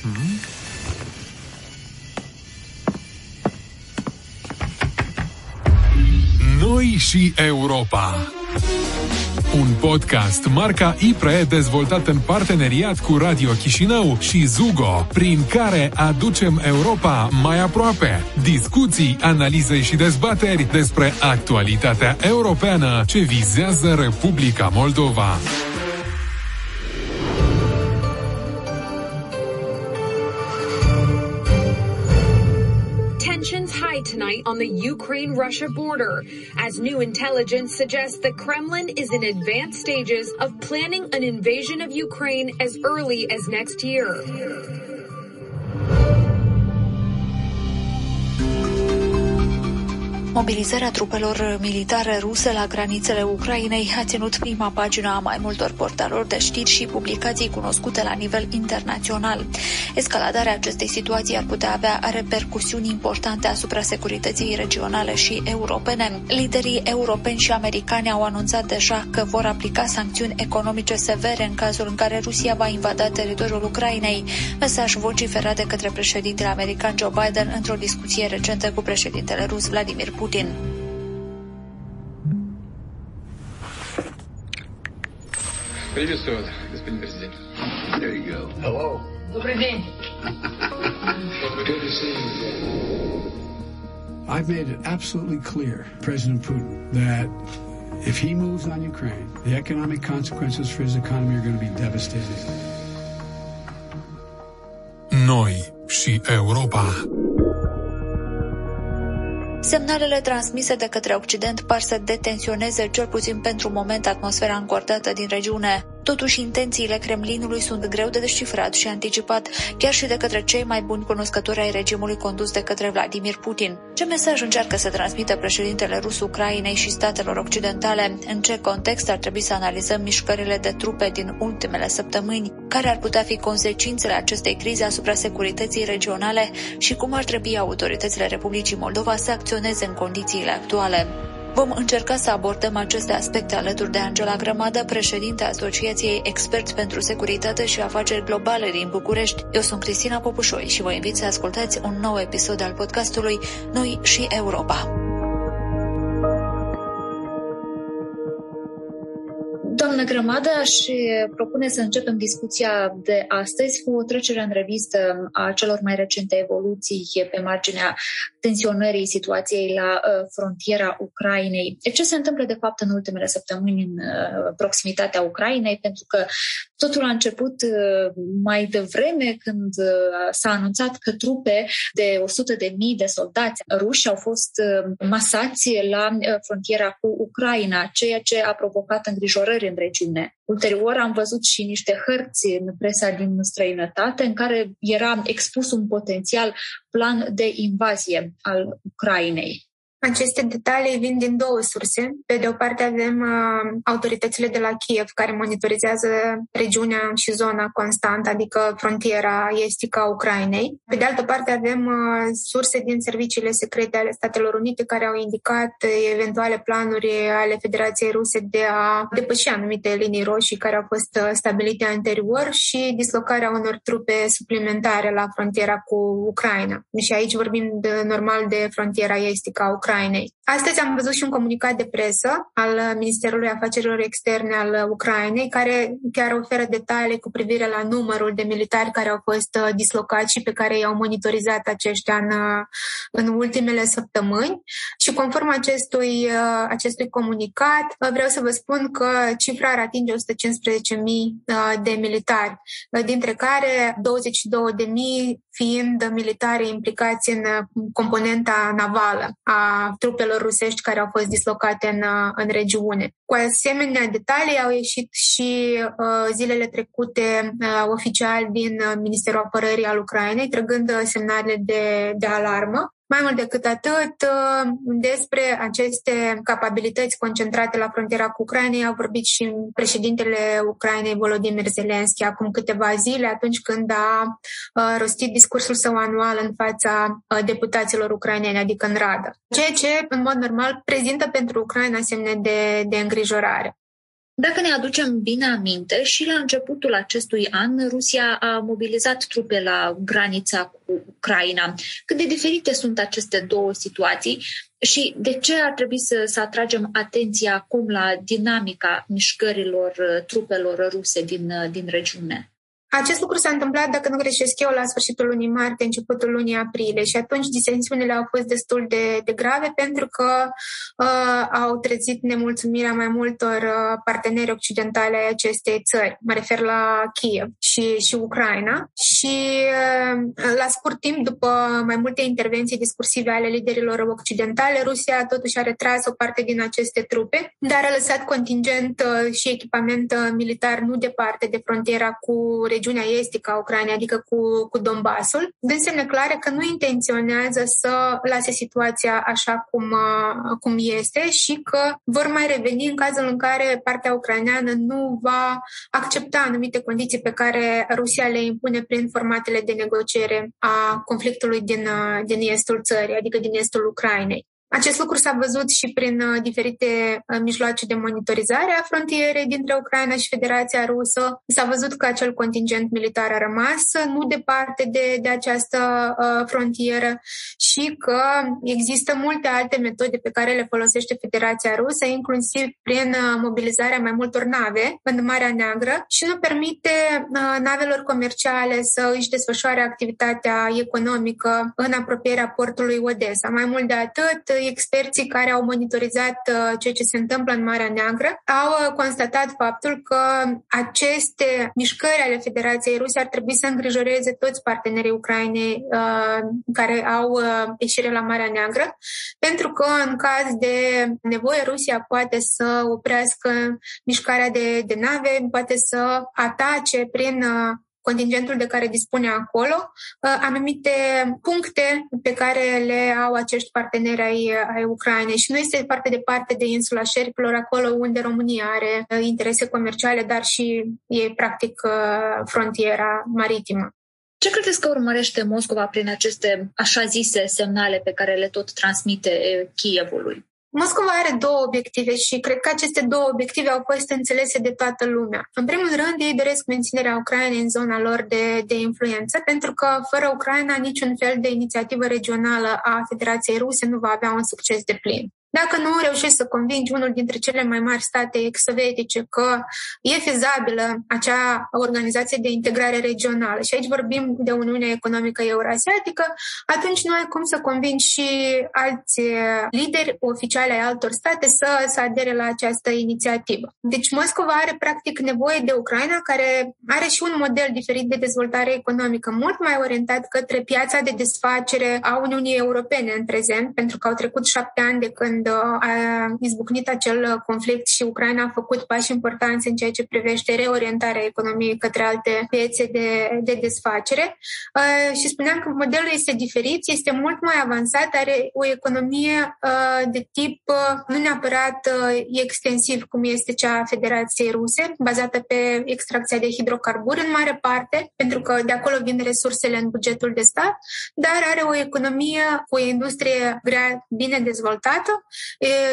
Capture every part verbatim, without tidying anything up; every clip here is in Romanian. Mm-hmm. Noi și Europa. Un podcast marca I P R E dezvoltat în parteneriat cu Radio Chișinău și Zugo, prin care aducem Europa mai aproape. Discuții, analize și dezbateri despre actualitatea europeană ce vizează Republica Moldova. Tonight on the Ukraine-Russia border, as new intelligence suggests the Kremlin is in advanced stages of planning an invasion of Ukraine as early as next year. Mobilizarea trupelor militare ruse la granițele Ucrainei a ținut prima pagină a mai multor portaluri de știri și publicații cunoscute la nivel internațional. Escaladarea acestei situații ar putea avea repercusiuni importante asupra securității regionale și europene. Liderii europeni și americani au anunțat deja că vor aplica sancțiuni economice severe în cazul în care Rusia va invada teritoriul Ucrainei, mesaj vociferat de către președintele american Joe Biden într-o discuție recentă cu președintele rus Vladimir Putin. Putin. Приветствую, господин президент. There you go. Hello. Добрый день. Good to see you. I've made it absolutely clear, President Putin, that if he moves on Ukraine, the economic consequences for his economy are going to be devastating. Noi și Europa. Semnalele transmise de către Occident par să detensioneze cel puțin pentru moment atmosfera încordată din regiune. Totuși, intențiile Kremlinului sunt greu de descifrat și anticipat, chiar și de către cei mai buni cunoscători ai regimului condus de către Vladimir Putin. Ce mesaj încearcă să transmită președintele rus Ucrainei și statelor occidentale? În ce context ar trebui să analizăm mișcările de trupe din ultimele săptămâni? Care ar putea fi consecințele acestei crize asupra securității regionale și cum ar trebui autoritățile Republicii Moldova să acționeze în condițiile actuale? Vom încerca să abordăm aceste aspecte alături de Angela Grămadă, președinte a Asociației Experți pentru Securitate și Afaceri Globale din București. Eu sunt Cristina Popușoi și vă invit să ascultați un nou episod al podcastului Noi și Europa. Doamnă Grămadă, aș propune să începem discuția de astăzi cu o trecere în revistă a celor mai recente evoluții pe marginea tensionării situației la frontiera Ucrainei. Ce se întâmplă de fapt în ultimele săptămâni în proximitatea Ucrainei? Pentru că totul a început mai devreme când s-a anunțat că trupe de o sută de mii de soldați ruși au fost masați la frontiera cu Ucraina, ceea ce a provocat îngrijorări în regiune. Ulterior am văzut și niște hărți în presa din străinătate în care era expus un potențial plan de invazie al Ucrainei. Aceste detalii vin din două surse. Pe de o parte avem uh, autoritățile de la Kiev care monitorizează regiunea și zona constant, adică frontiera estică a Ucrainei. Pe de altă parte avem uh, surse din serviciile secrete ale Statelor Unite care au indicat eventuale planuri ale Federației Ruse de a depăși anumite linii roșii care au fost stabilite anterior și dislocarea unor trupe suplimentare la frontiera cu Ucraina. Și aici vorbim de, normal de frontiera estică a Ucrainei. Ucrainei. Astăzi am văzut și un comunicat de presă al Ministerului Afacerilor Externe al Ucrainei, care chiar oferă detalii cu privire la numărul de militari care au fost dislocați și pe care i-au monitorizat aceștia în, în ultimele săptămâni. Și conform acestui, acestui comunicat, vreau să vă spun că cifra ar atinge o sută cincisprezece mii de militari, dintre care douăzeci și două de mii fiind militari implicați în componenta navală a trupelor rusești care au fost dislocate în, în regiune. Cu asemenea detalii au ieșit și uh, zilele trecute uh, oficial din Ministerul Apărării al Ucrainei, trăgând uh, semnale de, de alarmă. Mai mult decât atât, despre aceste capabilități concentrate la frontiera cu Ucraina a vorbit și președintele Ucrainei Volodymyr Zelensky acum câteva zile, atunci când a rostit discursul său anual în fața deputaților ucraineni, adică în Rada, ceea ce, în mod normal, prezintă pentru Ucraina semne de, de îngrijorare. Dacă ne aducem bine aminte, și la începutul acestui an, Rusia a mobilizat trupe la granița cu Ucraina. Cât de diferite sunt aceste două situații și de ce ar trebui să, să atragem atenția acum la dinamica mișcărilor trupelor ruse din, din regiune? Acest lucru s-a întâmplat, dacă nu greșesc eu, la sfârșitul lunii martie, începutul lunii aprilie și atunci disensiunile au fost destul de, de grave pentru că uh, au trezit nemulțumirea mai multor uh, parteneri occidentali ai acestei țări. Mă refer la Kiev și, și Ucraina și uh, la scurt timp, după mai multe intervenții discursive ale liderilor occidentale, Rusia totuși a retras o parte din aceste trupe, dar a lăsat contingent uh, și echipament uh, militar nu departe de frontiera cu regiunea estică a Ucrainei, adică cu, cu Donbassul, dând semne clare că nu intenționează să lase situația așa cum, cum este și că vor mai reveni în cazul în care partea ucraineană nu va accepta anumite condiții pe care Rusia le impune prin formatele de negociere a conflictului din, din estul țării, adică din estul Ucrainei. Acest lucru s-a văzut și prin diferite mijloace de monitorizare a frontierei dintre Ucraina și Federația Rusă. S-a văzut că acel contingent militar a rămas nu departe de, de această frontieră și că există multe alte metode pe care le folosește Federația Rusă, inclusiv prin mobilizarea mai multor nave în Marea Neagră și nu permite navelor comerciale să își desfășoare activitatea economică în apropierea portului Odessa. Mai mult de atât, experții care au monitorizat ceea ce se întâmplă în Marea Neagră au constatat faptul că aceste mișcări ale Federației Ruse ar trebui să îngrijoreze toți partenerii Ucrainei care au ieșire la Marea Neagră, pentru că în caz de nevoie Rusia poate să oprească mișcarea de, de nave, poate să atace prin contingentul de care dispune acolo, anumite puncte pe care le au acești parteneri ai, ai Ucrainei. Și nu este foarte departe de insula Șerpilor, acolo unde România are interese comerciale, dar și e practic frontiera maritimă. Ce credeți că urmărește Moscova prin aceste așa zise semnale pe care le tot transmite Kievului? Moscova are două obiective și cred că aceste două obiective au fost înțelese de toată lumea. În primul rând, ei doresc menținerea Ucrainei în zona lor de, de influență, pentru că fără Ucraina niciun fel de inițiativă regională a Federației Ruse nu va avea un succes deplin. Dacă nu reușești să convingi unul dintre cele mai mari state ex-sovietice că e fezabilă acea organizație de integrare regională, și aici vorbim de Uniunea Economică Euroasiatică, atunci nu ai cum să convingi și alți lideri oficiali ai altor state să, să adere la această inițiativă. Deci Moscova are practic nevoie de Ucraina, care are și un model diferit de dezvoltare economică, mult mai orientat către piața de desfacere a Uniunii Europene în prezent, pentru că au trecut șapte ani de când a izbucnit acel conflict și Ucraina a făcut pași importanți în ceea ce privește reorientarea economiei către alte piețe de, de desfacere. Uh, și spuneam că modelul este diferit, este mult mai avansat, are o economie uh, de tip uh, nu neapărat uh, extensiv, cum este cea a Federației Ruse, bazată pe extracția de hidrocarburi în mare parte, pentru că de acolo vin resursele în bugetul de stat, dar are o economie cu o industrie grea bine dezvoltată,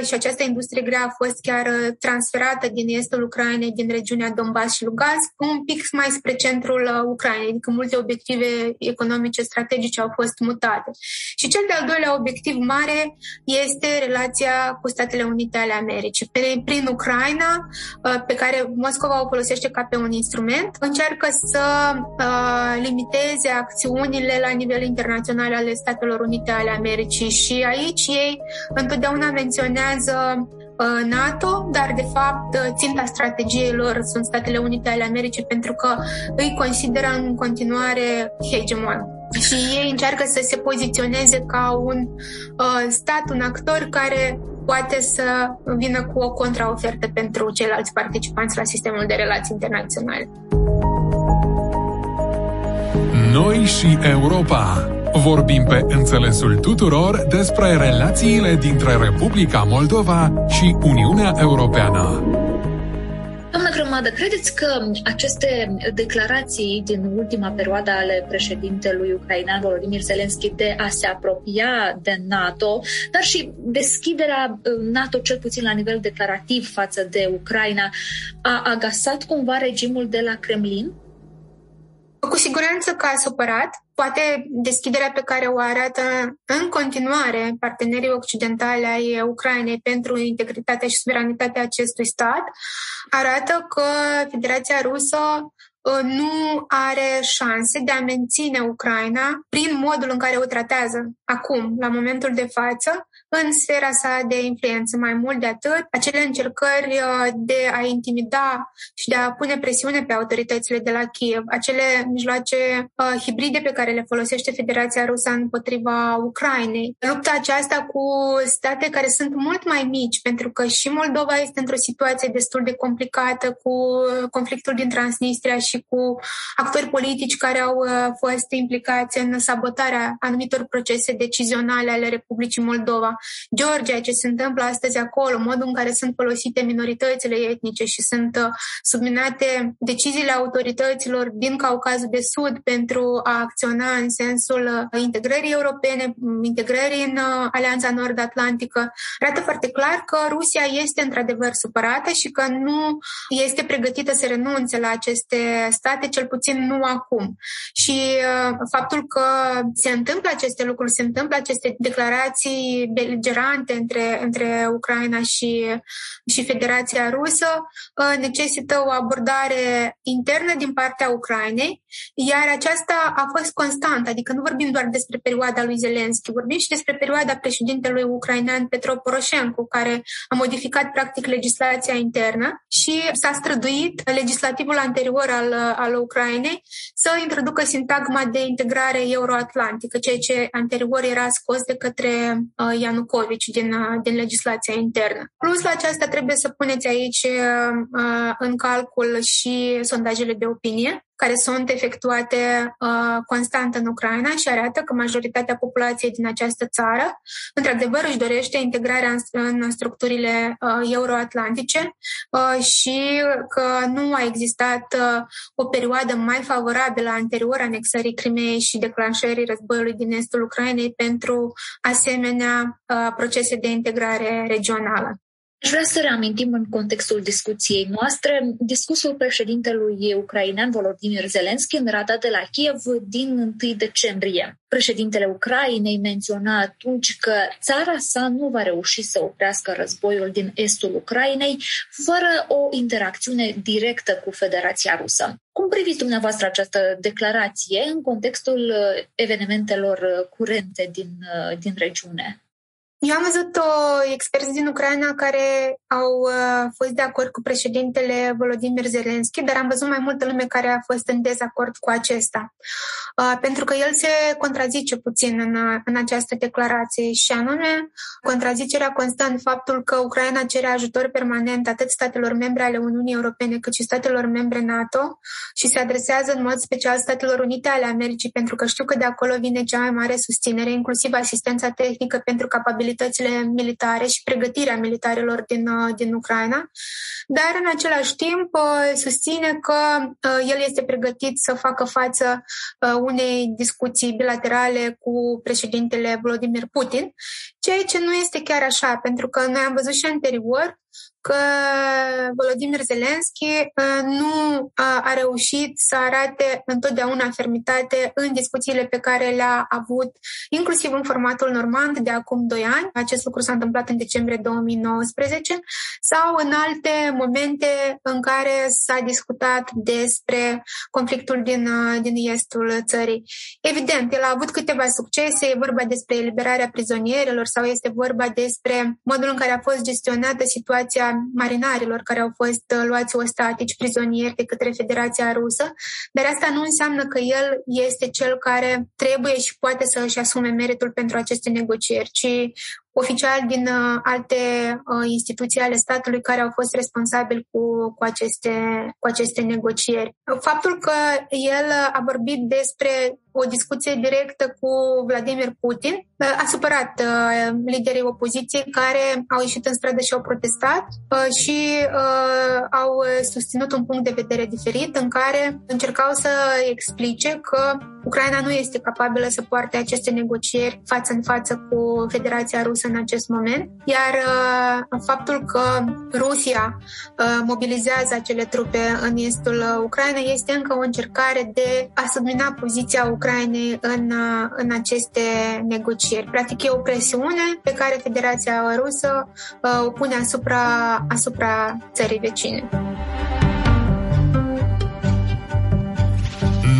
și această industrie grea a fost chiar transferată din estul Ucrainei, din regiunea Donbas și Lugansk, un pic mai spre centrul Ucrainei, adică multe obiective economice strategice au fost mutate. Și cel de-al doilea obiectiv mare este relația cu Statele Unite ale Americii. Prin Ucraina, pe care Moscova o folosește ca pe un instrument, încearcă să limiteze acțiunile la nivel internațional ale Statelor Unite ale Americii și aici ei întotdeauna menționează NATO, dar de fapt ținta strategiei lor sunt Statele Unite ale Americii pentru că îi consideră în continuare hegemon. Și ei încearcă să se poziționeze ca un uh, stat, un actor care poate să vină cu o contraofertă pentru ceilalți participanți la sistemul de relații internaționale. Noi și Europa. Vorbim pe înțelesul tuturor despre relațiile dintre Republica Moldova și Uniunea Europeană. Doamna Grămadă, credeți că aceste declarații din ultima perioadă ale președintelui ucrainean Volodymyr Zelensky de a se apropia de NATO, dar și deschiderea NATO, cel puțin la nivel declarativ, față de Ucraina, a agasat cumva regimul de la Kremlin? Cu siguranță că a supărat. Poate deschiderea pe care o arată în continuare partenerii occidentali ai Ucrainei pentru integritatea și suveranitatea acestui stat arată că Federația Rusă nu are șanse de a menține Ucraina prin modul în care o tratează acum, la momentul de față, în sfera sa de influență. Mai mult de atât, acele încercări de a intimida și de a pune presiune pe autoritățile de la Kiev, acele mijloace hibride pe care le folosește Federația Rusă împotriva Ucrainei. Lupta aceasta cu state care sunt mult mai mici, pentru că și Moldova este într-o situație destul de complicată cu conflictul din Transnistria și cu actori politici care au fost implicați în sabotarea anumitor procese decizionale ale Republicii Moldova. Georgia, ce se întâmplă astăzi acolo, modul în care sunt folosite minoritățile etnice și sunt subminate deciziile autorităților din Caucazul de Sud pentru a acționa în sensul integrării europene, integrării în Alianța Nord-Atlantică, arată foarte clar că Rusia este într-adevăr supărată și că nu este pregătită să renunțe la aceste state, cel puțin nu acum. Și faptul că se întâmplă aceste lucruri, se întâmplă aceste declarații beligerante între, între Ucraina și, și Federația Rusă necesită o abordare internă din partea Ucrainei, iar aceasta a fost constantă, adică nu vorbim doar despre perioada lui Zelensky, vorbim și despre perioada președintelui ucrainean Petro Poroshenko, care a modificat practic legislația internă și s-a străduit legislativul anterior al, al Ucrainei să introducă sintagma de integrare euroatlantică, ceea ce anterior era scos de către uh, Ianukovici din, din legislația internă. Plus la aceasta trebuie să puneți aici uh, în calcul și sondajele de opinie, care sunt efectuate uh, constant în Ucraina și arată că majoritatea populației din această țară într-adevăr își dorește integrarea în, în structurile uh, euroatlantice uh, și că nu a existat uh, o perioadă mai favorabilă anterior anexării Crimeei și declanșării războiului din estul Ucrainei pentru asemenea uh, procese de integrare regională. Aș vrea să reamintim în contextul discuției noastre discursul președintelui ucrainean Volodymyr Zelensky în Rada de la Kiev din întâi decembrie. Președintele Ucrainei menționa atunci că țara sa nu va reuși să oprească războiul din estul Ucrainei fără o interacțiune directă cu Federația Rusă. Cum priviți dumneavoastră această declarație în contextul evenimentelor curente din, din regiune? Eu am văzut experți din Ucraina care au uh, fost de acord cu președintele Volodymyr Zelensky, dar am văzut mai multă lume care a fost în dezacord cu acesta. Uh, pentru că el se contrazice puțin în, în această declarație și anume contrazicerea constă în faptul că Ucraina cere ajutor permanent atât statelor membre ale Uniunii Europene cât și statelor membre NATO și se adresează în mod special Statelor Unite ale Americii pentru că știu că de acolo vine cea mai mare susținere, inclusiv asistența tehnică pentru capabilitate militare și pregătirea militarilor din, din Ucraina, dar în același timp susține că el este pregătit să facă față unei discuții bilaterale cu președintele Vladimir Putin, ceea ce nu este chiar așa, pentru că noi am văzut și anterior că Volodymyr Zelensky nu a reușit să arate întotdeauna fermitate în discuțiile pe care le-a avut, inclusiv în formatul normand de acum doi ani. Acest lucru s-a întâmplat în decembrie două mii nouăsprezece sau în alte momente în care s-a discutat despre conflictul din, din estul țării. Evident, el a avut câteva succese, e vorba despre eliberarea prizonierilor sau este vorba despre modul în care a fost gestionată situația marinarilor care au fost luați ostatici, prizonieri de către Federația Rusă, dar asta nu înseamnă că el este cel care trebuie și poate să își asume meritul pentru aceste negocieri, ci oficiali din alte instituții ale statului care au fost responsabili cu, cu, aceste, cu aceste negocieri. Faptul că el a vorbit despre o discuție directă cu Vladimir Putin. A supărat liderii opoziției care au ieșit în stradă și au protestat și au susținut un punct de vedere diferit în care încercau să explice că Ucraina nu este capabilă să poarte aceste negocieri față în față cu Federația Rusă în acest moment, iar faptul că Rusia mobilizează acele trupe în estul Ucrainei este încă o încercare de a submina poziția Ucrainei în, în aceste negocieri. Practic e o presiune pe care Federația Rusă o pune asupra, asupra țării vecine.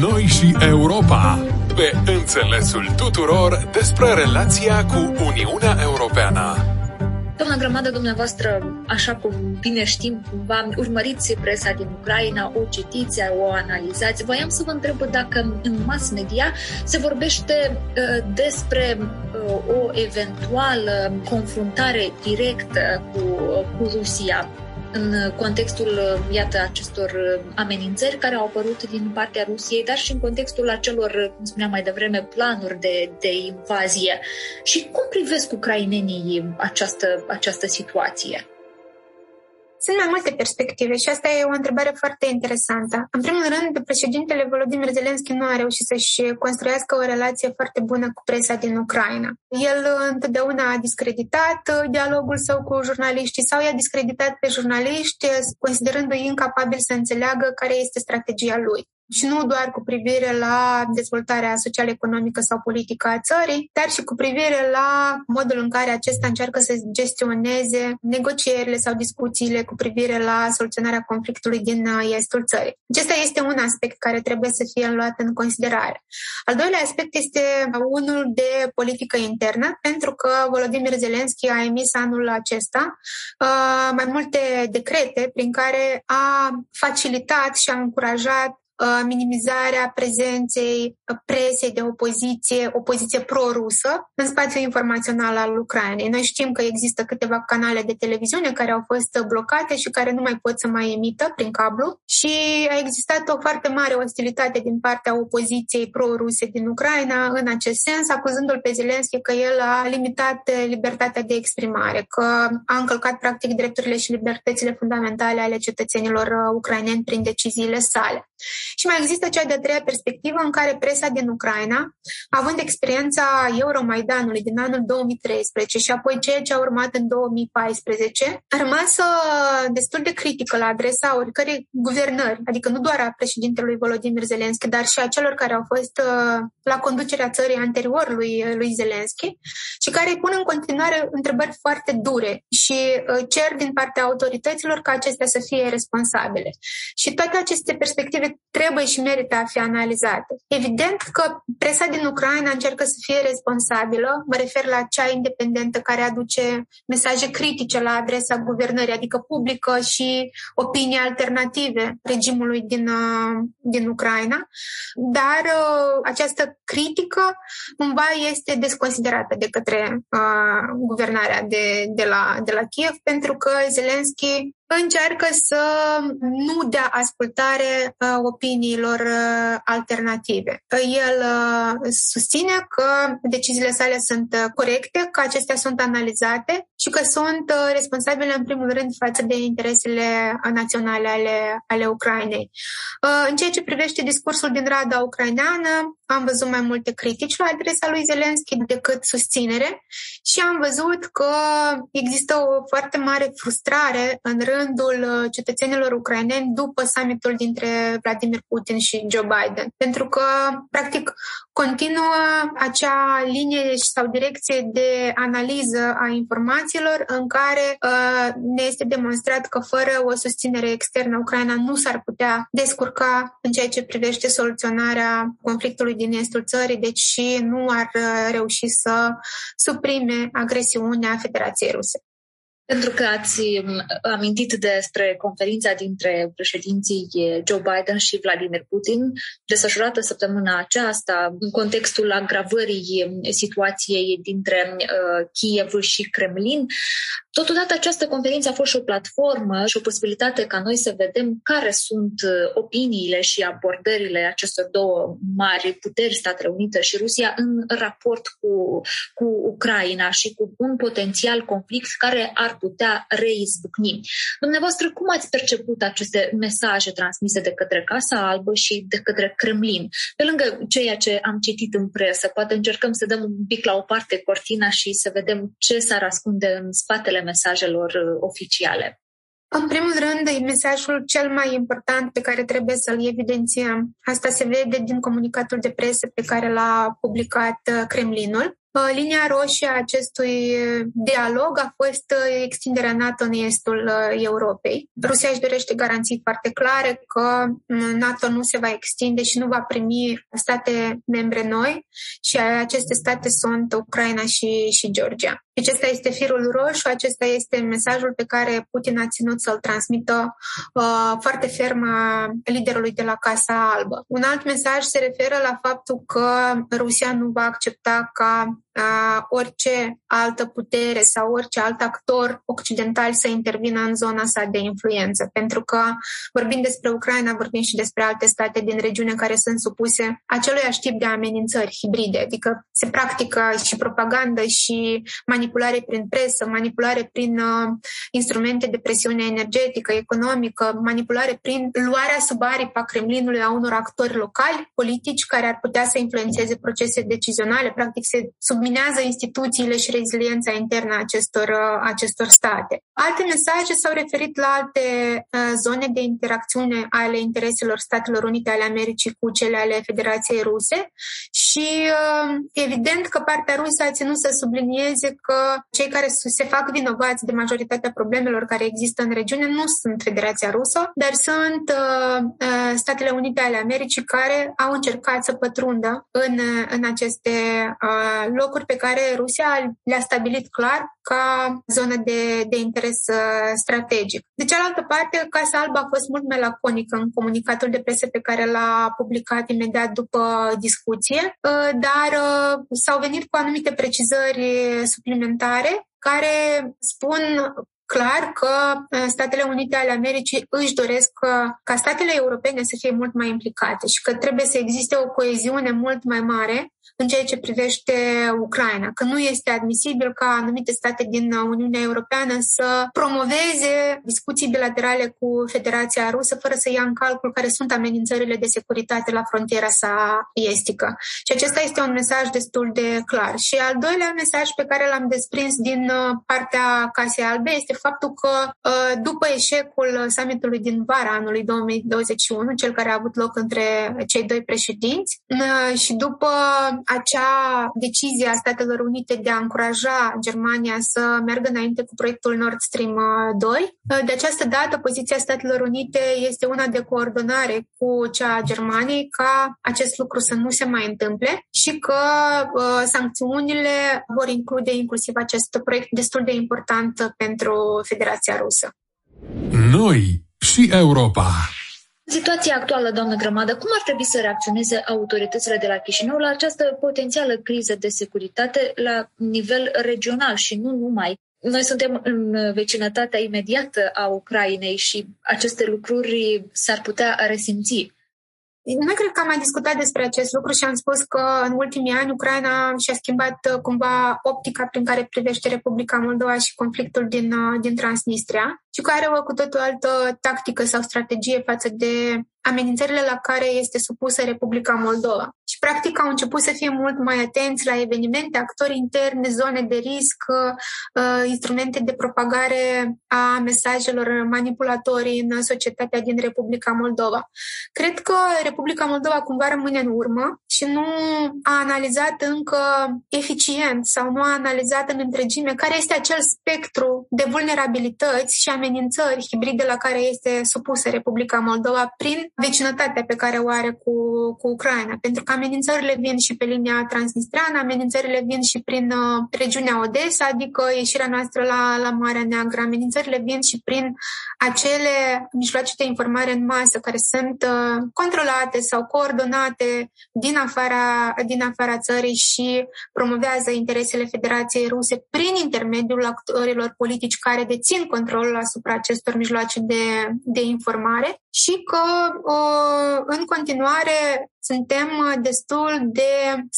Noi și Europa, pe înțelesul tuturor despre relația cu Uniunea Europeană. Doamna Grămadă, dumneavoastră, așa cum bine știm, cumva urmăriți presa din Ucraina, o citiți, o analizați. Voiam să vă întreb dacă în mass media se vorbește uh, despre uh, o eventuală confruntare directă cu, uh, cu Rusia în contextul, iată, acestor amenințări care au apărut din partea Rusiei, dar și în contextul acelor, cum spuneam mai devreme, planuri de, de invazie. Și cum privesc ucrainenii această, această situație? Sunt mai multe perspective și asta e o întrebare foarte interesantă. În primul rând, președintele Volodymyr Zelensky nu a reușit să-și construiască o relație foarte bună cu presa din Ucraina. El întotdeauna a discreditat dialogul său cu jurnaliștii sau i-a discreditat pe jurnaliști, considerându-i incapabili să înțeleagă care este strategia lui. Și nu doar cu privire la dezvoltarea social-economică sau politică a țării, dar și cu privire la modul în care acesta încearcă să gestioneze negocierile sau discuțiile cu privire la soluționarea conflictului din estul țării. Acesta este un aspect care trebuie să fie luat în considerare. Al doilea aspect este unul de politică internă, pentru că Volodymyr Zelensky a emis anul acesta uh, mai multe decrete prin care a facilitat și a încurajat minimizarea prezenței presei de opoziție, opoziție pro-rusă, în spațiul informațional al Ucrainei. Noi știm că există câteva canale de televiziune care au fost blocate și care nu mai pot să mai emită prin cablu și a existat o foarte mare ostilitate din partea opoziției pro-ruse din Ucraina în acest sens, acuzându-l pe Zelensky că el a limitat libertatea de exprimare, că a încălcat practic drepturile și libertățile fundamentale ale cetățenilor ucraineni prin deciziile sale. Și mai există cea de-a treia perspectivă în care presa din Ucraina, având experiența Euromaidanului din anul două mii treisprezece și apoi ceea ce a urmat în două mii paisprezece, a rămas destul de critică la adresa oricărei guvernări, adică nu doar a președintelui Volodymyr Zelensky, dar și a celor care au fost la conducerea țării anterior lui, lui Zelensky și care îi pun în continuare întrebări foarte dure și cer din partea autorităților ca acestea să fie responsabile. Și toate aceste perspective trebuie și merită a fi analizate. Evident că presa din Ucraina încearcă să fie responsabilă, mă refer la cea independentă care aduce mesaje critice la adresa guvernării, adică publică și opinii alternative regimului din, din Ucraina, dar această critică cumva este desconsiderată de către uh, guvernarea de, de, la, de la Kiev, pentru că Zelensky încearcă să nu dea ascultare uh, opiniilor uh, alternative. El uh, susține că deciziile sale sunt uh, corecte, că acestea sunt analizate și că sunt uh, responsabile în primul rând față de interesele naționale ale, ale Ucrainei. Uh, în ceea ce privește discursul din Rada ucraineană, am văzut mai multe critici la adresa lui Zelensky decât susținere și am văzut că există o foarte mare frustrare în rândul cetățenilor ucraineni după summitul dintre Vladimir Putin și Joe Biden. Pentru că, practic, continuă acea linie sau direcție de analiză a informațiilor în care uh, ne este demonstrat că fără o susținere externă, Ucraina nu s-ar putea descurca în ceea ce privește soluționarea conflictului din estul țării, deci și nu ar reuși să suprime agresiunea Federației Ruse. Pentru că ați amintit despre conferința dintre președinții Joe Biden și Vladimir Putin, desfășurată săptămâna aceasta, în contextul agravării situației dintre uh, Kiev și Kremlin. Totodată, această conferință a fost și o platformă și o posibilitate ca noi să vedem care sunt opiniile și abordările acestor două mari puteri, Statele Unite și Rusia, în raport cu, cu Ucraina și cu un potențial conflict care ar putea reizbucni. Dumneavoastră, cum ați perceput aceste mesaje transmise de către Casa Albă și de către Kremlin? Pe lângă ceea ce am citit în presă, poate încercăm să dăm un pic la o parte cortina și să vedem ce s-ar ascunde în spatele mesajelor oficiale. În primul rând, e mesajul cel mai important pe care trebuie să-l evidențiem. Asta se vede din comunicatul de presă pe care l-a publicat Kremlinul. Linia roșie a acestui dialog a fost extinderea NATO în estul Europei. Rusia își dorește garanții foarte clare că NATO nu se va extinde și nu va primi state membre noi și aceste state sunt Ucraina și, și Georgia. Deci acesta este firul roșu, acesta este mesajul pe care Putin a ținut să-l transmită uh, foarte ferm liderului de la Casa Albă. Un alt mesaj se referă la faptul că Rusia nu va accepta ca uh, orice altă putere sau orice alt actor occidental să intervină în zona sa de influență, pentru că vorbim despre Ucraina, vorbim și despre alte state din regiune care sunt supuse aceluiași tip de amenințări hibride, adică se practică și propagandă și manipulare manipulare prin presă, manipulare prin uh, instrumente de presiune energetică, economică, manipulare prin luarea sub aripa Kremlinului a unor actori locali, politici, care ar putea să influențeze procese decizionale. Practic se subminează instituțiile și reziliența internă a acestor, uh, acestor state. Alte mesaje s-au referit la alte uh, zone de interacțiune ale intereselor Statelor Unite ale Americii cu cele ale Federației Ruse și uh, evident că partea rusă a ținut să sublinieze că cei care se fac vinovați de majoritatea problemelor care există în regiune nu sunt Federația Rusă, dar sunt uh, Statele Unite ale Americii care au încercat să pătrundă în, în aceste uh, locuri pe care Rusia le-a stabilit clar ca zonă de, de interes strategic. De cealaltă parte, Casa Albă a fost mult mai laconică în comunicatul de presă pe care l-a publicat imediat după discuție, uh, dar uh, s-au venit cu anumite precizări suplimentare care spun clar că Statele Unite ale Americii își doresc ca statele europene să fie mult mai implicate și că trebuie să existe o coeziune mult mai mare în ceea ce privește Ucraina, că nu este admisibil ca anumite state din Uniunea Europeană să promoveze discuții bilaterale cu Federația Rusă fără să ia în calcul care sunt amenințările de securitate la frontiera sa estică. Și acesta este un mesaj destul de clar. Și al doilea mesaj pe care l-am desprins din partea Casei Albe este faptul că după eșecul summitului din vara anului două mii douăzeci și unu, cel care a avut loc între cei doi președinți, și după acea decizie a Statelor Unite de a încuraja Germania să meargă înainte cu proiectul Nord Stream doi. De această dată, poziția Statelor Unite este una de coordonare cu cea a Germaniei ca acest lucru să nu se mai întâmple și că uh, sancțiunile vor include inclusiv acest proiect destul de important pentru Federația Rusă. Noi și Europa. În situația actuală, doamnă Grămadă, cum ar trebui să reacționeze autoritățile de la Chișinău la această potențială criză de securitate la nivel regional și nu numai? Noi suntem în vecinătatea imediată a Ucrainei și aceste lucruri s-ar putea resimți. Noi cred că am mai discutat despre acest lucru și am spus că în ultimii ani Ucraina și-a schimbat cumva optica prin care privește Republica Moldova și conflictul din, din Transnistria și care are o cu totul altă tactică sau strategie față de amenințările la care este supusă Republica Moldova. Și practic au început să fie mult mai atenți la evenimente, actori interni, zone de risc, instrumente de propagare a mesajelor manipulatorii în societatea din Republica Moldova. Cred că Republica Moldova cumva rămâne în urmă și nu a analizat încă eficient sau nu a analizat în întregime care este acel spectru de vulnerabilități și amenințări hibride la care este supusă Republica Moldova prin vecinătatea pe care o are cu, cu Ucraina. Pentru că amenințările vin și pe linia transnistreană, amenințările vin și prin uh, regiunea Odessa, adică ieșirea noastră la, la Marea Neagră, amenințările vin și prin acele mijloace de informare în masă care sunt uh, controlate sau coordonate din afara, din afara țării și promovează interesele Federației Ruse prin intermediul actorilor politici care dețin controlul asupra acestor mijloace de, de informare și că uh, în continuare suntem destul de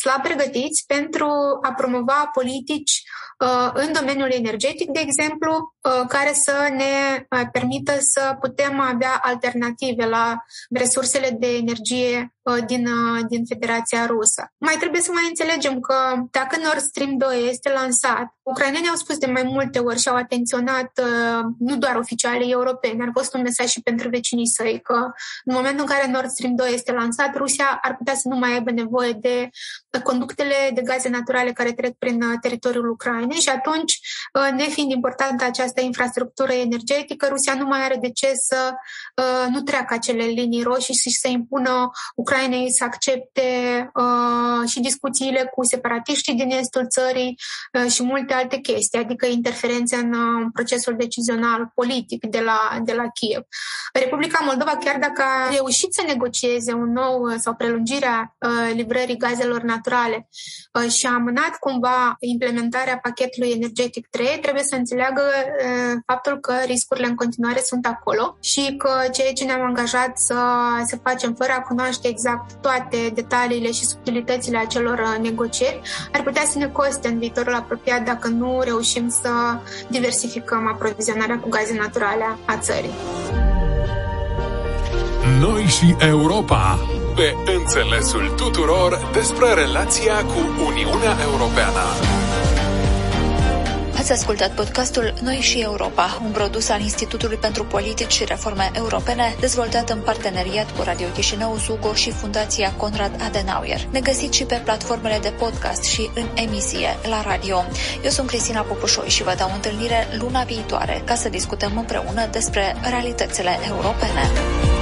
slab pregătiți pentru a promova politici uh, în domeniul energetic, de exemplu, uh, care să ne uh, permită să putem avea alternative la resursele de energie uh, din, uh, din Federația Rusă. Mai trebuie să mai înțelegem că dacă Nord Stream doi este lansat, ucrainenii au spus de mai multe ori și au atenționat uh, nu doar oficialii europeni, ar fost un mesaj și pentru vecinii săi că în momentul în care Nord Stream doi este lansat, Rusia ar putea să nu mai aibă nevoie de conductele de gaze naturale care trec prin teritoriul Ucrainei și atunci, nefiind importantă această infrastructură energetică, Rusia nu mai are de ce să nu treacă acele linii roșii și să impună Ucrainei să accepte și discuțiile cu separatiștii din estul țării și multe alte chestii, adică interferențe în procesul decizional politic de la, de la Kiev. Republica Moldova, chiar dacă a reușit să negocieze un nou sau prelungirea uh, livrării gazelor naturale uh, și a amânat cumva implementarea pachetului energetic trei, trebuie să înțeleagă uh, faptul că riscurile în continuare sunt acolo și că ceea ce ne-am angajat să, să facem fără a cunoaște exact toate detaliile și subtilitățile acelor uh, negocieri ar putea să ne coste în viitorul apropiat dacă nu reușim să diversificăm aprovizionarea cu gaze naturale a țării. Noi și Europa, pe înțelesul tuturor despre relația cu Uniunea Europeană. Ați ascultat podcastul Noi și Europa, un produs al Institutului pentru Politici și Reforme Europene, dezvoltat în parteneriat cu Radio Chișinău, Zugo și Fundația Konrad Adenauer. Ne găsiți și pe platformele de podcast și în emisie la radio. Eu sunt Cristina Popușoi și vă dau întâlnire luna viitoare ca să discutăm împreună despre realitățile europene.